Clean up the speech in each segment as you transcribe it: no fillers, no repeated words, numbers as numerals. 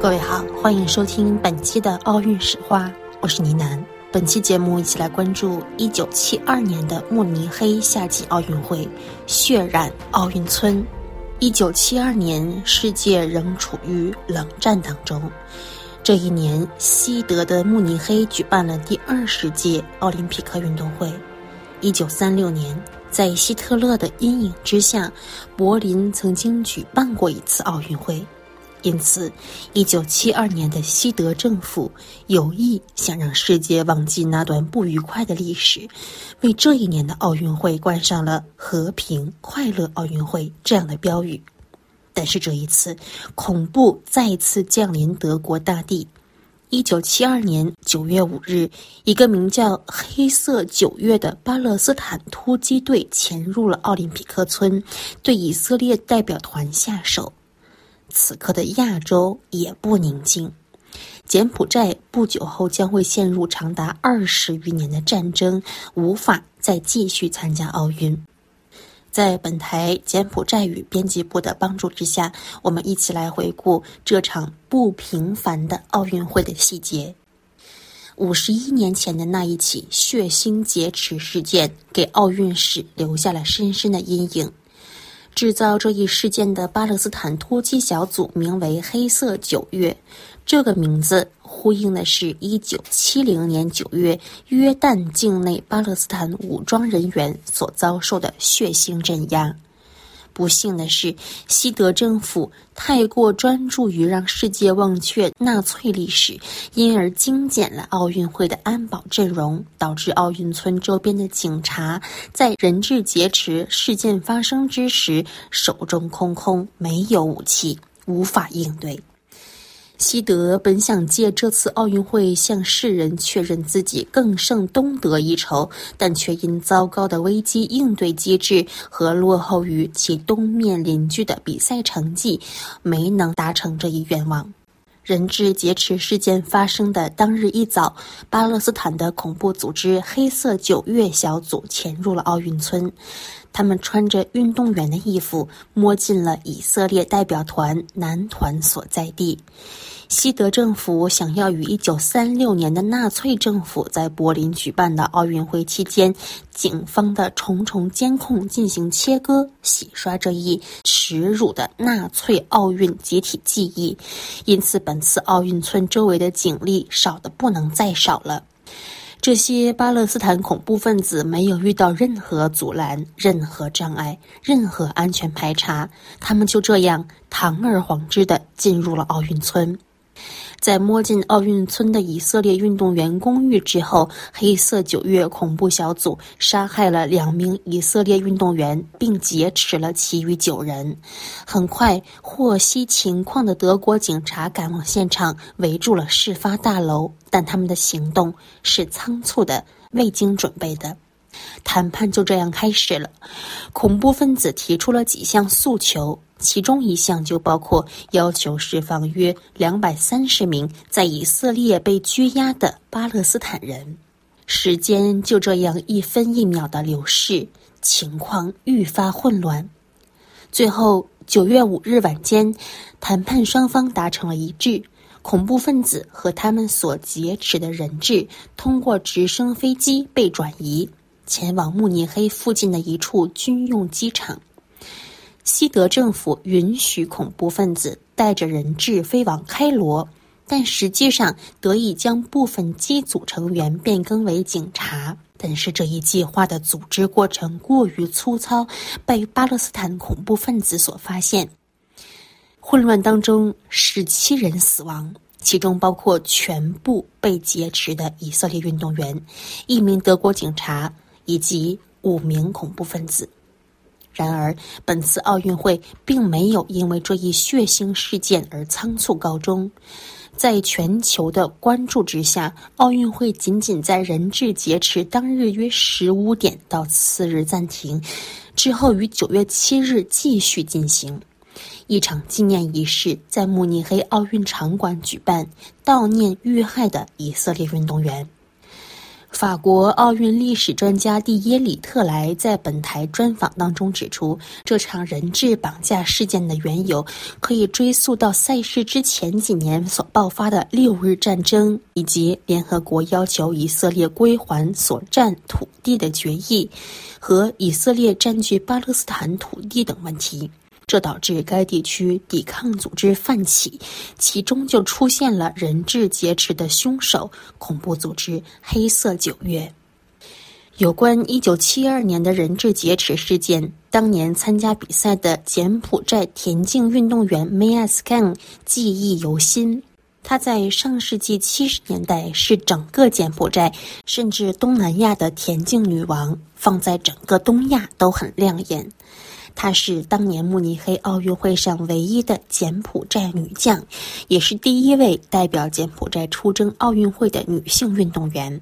各位好，欢迎收听本期的奥运史话，我是倪楠。本期节目一起来关注1972年的慕尼黑夏季奥运会，血染奥运村。1972年，世界仍处于冷战当中。这一年，西德的慕尼黑举办了第20届奥林匹克运动会。1936年，在希特勒的阴影之下，柏林曾经举办过一次奥运会。因此1972年的西德政府有意想让世界忘记那段不愉快的历史，为这一年的奥运会冠上了和平快乐奥运会这样的标语。但是这一次，恐怖再次降临德国大地。1972年9月5日，一个名叫黑色九月的巴勒斯坦突击队潜入了奥林匹克村，对以色列代表团下手。此刻的亚洲也不宁静，柬埔寨不久后将会陷入长达20余年的战争，无法再继续参加奥运。在本台柬埔寨语编辑部的帮助之下，我们一起来回顾这场不平凡的奥运会的细节。51年前的那一起血腥劫持事件，给奥运史留下了深深的阴影。制造这一事件的巴勒斯坦突击小组名为黑色九月，这个名字呼应的是1970年9月约旦境内巴勒斯坦武装人员所遭受的血腥镇压。不幸的是，西德政府太过专注于让世界忘却纳粹历史，因而精简了奥运会的安保阵容，导致奥运村周边的警察在人质劫持事件发生之时手中空空，没有武器，无法应对。西德本想借这次奥运会向世人确认自己更胜东德一筹，但却因糟糕的危机应对机制和落后于其东面邻居的比赛成绩，没能达成这一愿望。人质劫持事件发生的当日一早，巴勒斯坦的恐怖组织黑色九月小组潜入了奥运村，他们穿着运动员的衣服，摸进了以色列代表团男团所在地。西德政府想要与1936年的纳粹政府在柏林举办的奥运会期间警方的重重监控进行切割，洗刷这一耻辱的纳粹奥运集体记忆。因此，本次奥运村周围的警力少得不能再少了。这些巴勒斯坦恐怖分子没有遇到任何阻拦、任何障碍、任何安全排查，他们就这样堂而皇之地进入了奥运村。在摸进奥运村的以色列运动员公寓之后，黑色九月恐怖小组杀害了2名以色列运动员，并劫持了其余9人。很快，获悉情况的德国警察赶往现场，围住了事发大楼，但他们的行动是仓促的，未经准备的。谈判就这样开始了。恐怖分子提出了几项诉求，其中一项就包括要求释放约230名在以色列被拘押的巴勒斯坦人。时间就这样一分一秒的流逝，情况愈发混乱。最后9月5日晚间，谈判双方达成了一致，恐怖分子和他们所劫持的人质通过直升飞机被转移，前往慕尼黑附近的一处军用机场。西德政府允许恐怖分子带着人质飞往开罗，但实际上得以将部分机组成员变更为警察。但是这一计划的组织过程过于粗糙，被巴勒斯坦恐怖分子所发现。混乱当中，17人死亡，其中包括全部被劫持的以色列运动员、1名德国警察以及5名恐怖分子。然而，本次奥运会并没有因为这一血腥事件而仓促告终。在全球的关注之下，奥运会仅仅在人质劫持当日约15点到次日暂停，之后于9月7日继续进行。一场纪念仪式在慕尼黑奥运场馆举办，悼念遇害的以色列运动员。法国奥运历史专家蒂耶里·特莱在本台专访当中指出，这场人质绑架事件的缘由可以追溯到赛事之前几年所爆发的六日战争，以及联合国要求以色列归还所占土地的决议和以色列占据巴勒斯坦土地等问题。这导致该地区抵抗组织泛起，其中就出现了人质劫持的凶手恐怖组织黑色九月。有关1972年的人质劫持事件，当年参加比赛的柬埔寨田径运动员 Meas Kheng 记忆犹新。他在上世纪70年代是整个柬埔寨甚至东南亚的田径女王，放在整个东亚都很亮眼。她是当年慕尼黑奥运会上唯一的柬埔寨女将，也是第一位代表柬埔寨出征奥运会的女性运动员。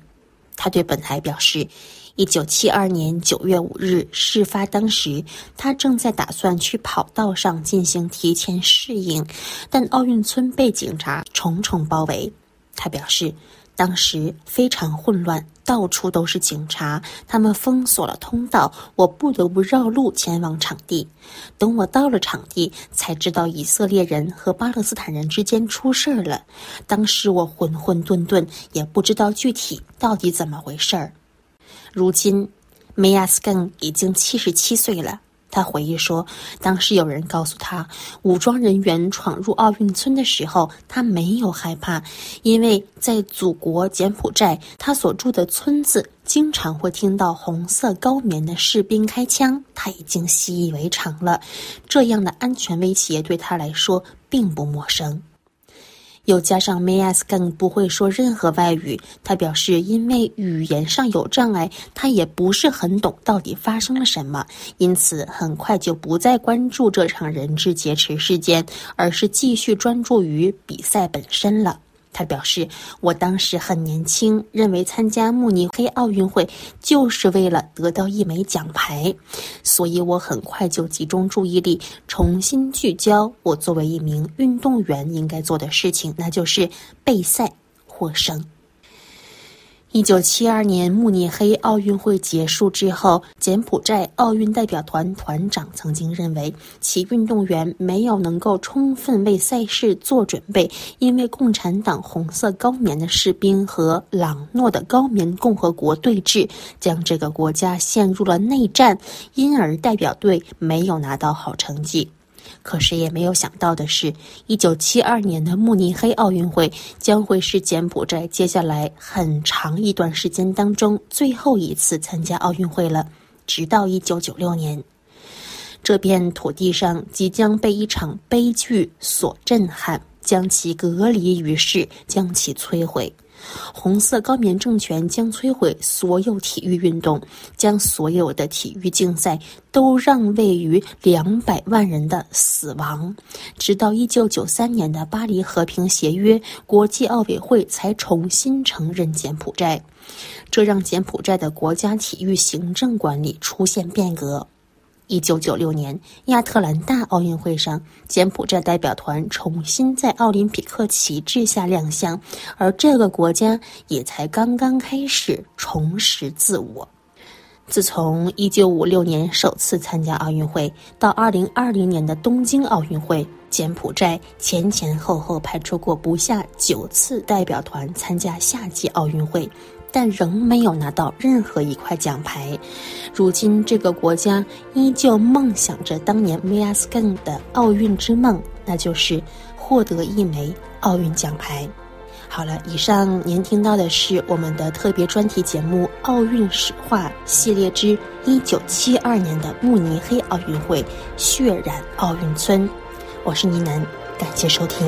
她对本台表示，1972年9月5日事发当时，她正在打算去跑道上进行提前适应，但奥运村被警察重重包围。她表示，当时非常混乱，到处都是警察，他们封锁了通道，我不得不绕路前往场地。等我到了场地，才知道以色列人和巴勒斯坦人之间出事了。当时我混混沌沌，也不知道具体到底怎么回事儿。如今，梅亚斯根已经77岁了。他回忆说，当时有人告诉他，武装人员闯入奥运村的时候，他没有害怕，因为在祖国柬埔寨，他所住的村子经常会听到红色高棉的士兵开枪，他已经习以为常了。这样的安全威胁对他来说并不陌生。又加上 Meas 更不会说任何外语，他表示因为语言上有障碍，他也不是很懂到底发生了什么，因此很快就不再关注这场人质劫持事件，而是继续专注于比赛本身了。他表示，我当时很年轻，认为参加慕尼黑奥运会就是为了得到一枚奖牌，所以我很快就集中注意力，重新聚焦我作为一名运动员应该做的事情，那就是备赛获胜。1972年慕尼黑奥运会结束之后，柬埔寨奥运代表团团长曾经认为，其运动员没有能够充分为赛事做准备，因为共产党红色高棉的士兵和朗诺的高棉共和国对峙，将这个国家陷入了内战，因而代表队没有拿到好成绩。可是也没有想到的是，1972年的慕尼黑奥运会将会是柬埔寨接下来很长一段时间当中最后一次参加奥运会了，直到1996年。这片土地上即将被一场悲剧所震撼，将其隔离于世，将其摧毁。红色高棉政权将摧毁所有体育运动，将所有的体育竞赛都让位于200万人的死亡。直到1993年的巴黎和平协约，国际奥委会才重新承认柬埔寨，这让柬埔寨的国家体育行政管理出现变革。1996年亚特兰大奥运会上，柬埔寨代表团重新在奥林匹克旗帜下亮相，而这个国家也才刚刚开始重拾自我。自从1956年首次参加奥运会到2020年的东京奥运会，柬埔寨前后派出过不下9次代表团参加夏季奥运会，但仍没有拿到任何一块奖牌。如今这个国家依旧梦想着当年 Meas Kheng 的奥运之梦，那就是获得一枚奥运奖牌。好了，以上您听到的是我们的特别专题节目奥运史话系列之1972年的慕尼黑奥运会，血染奥运村。我是倪楠，感谢收听。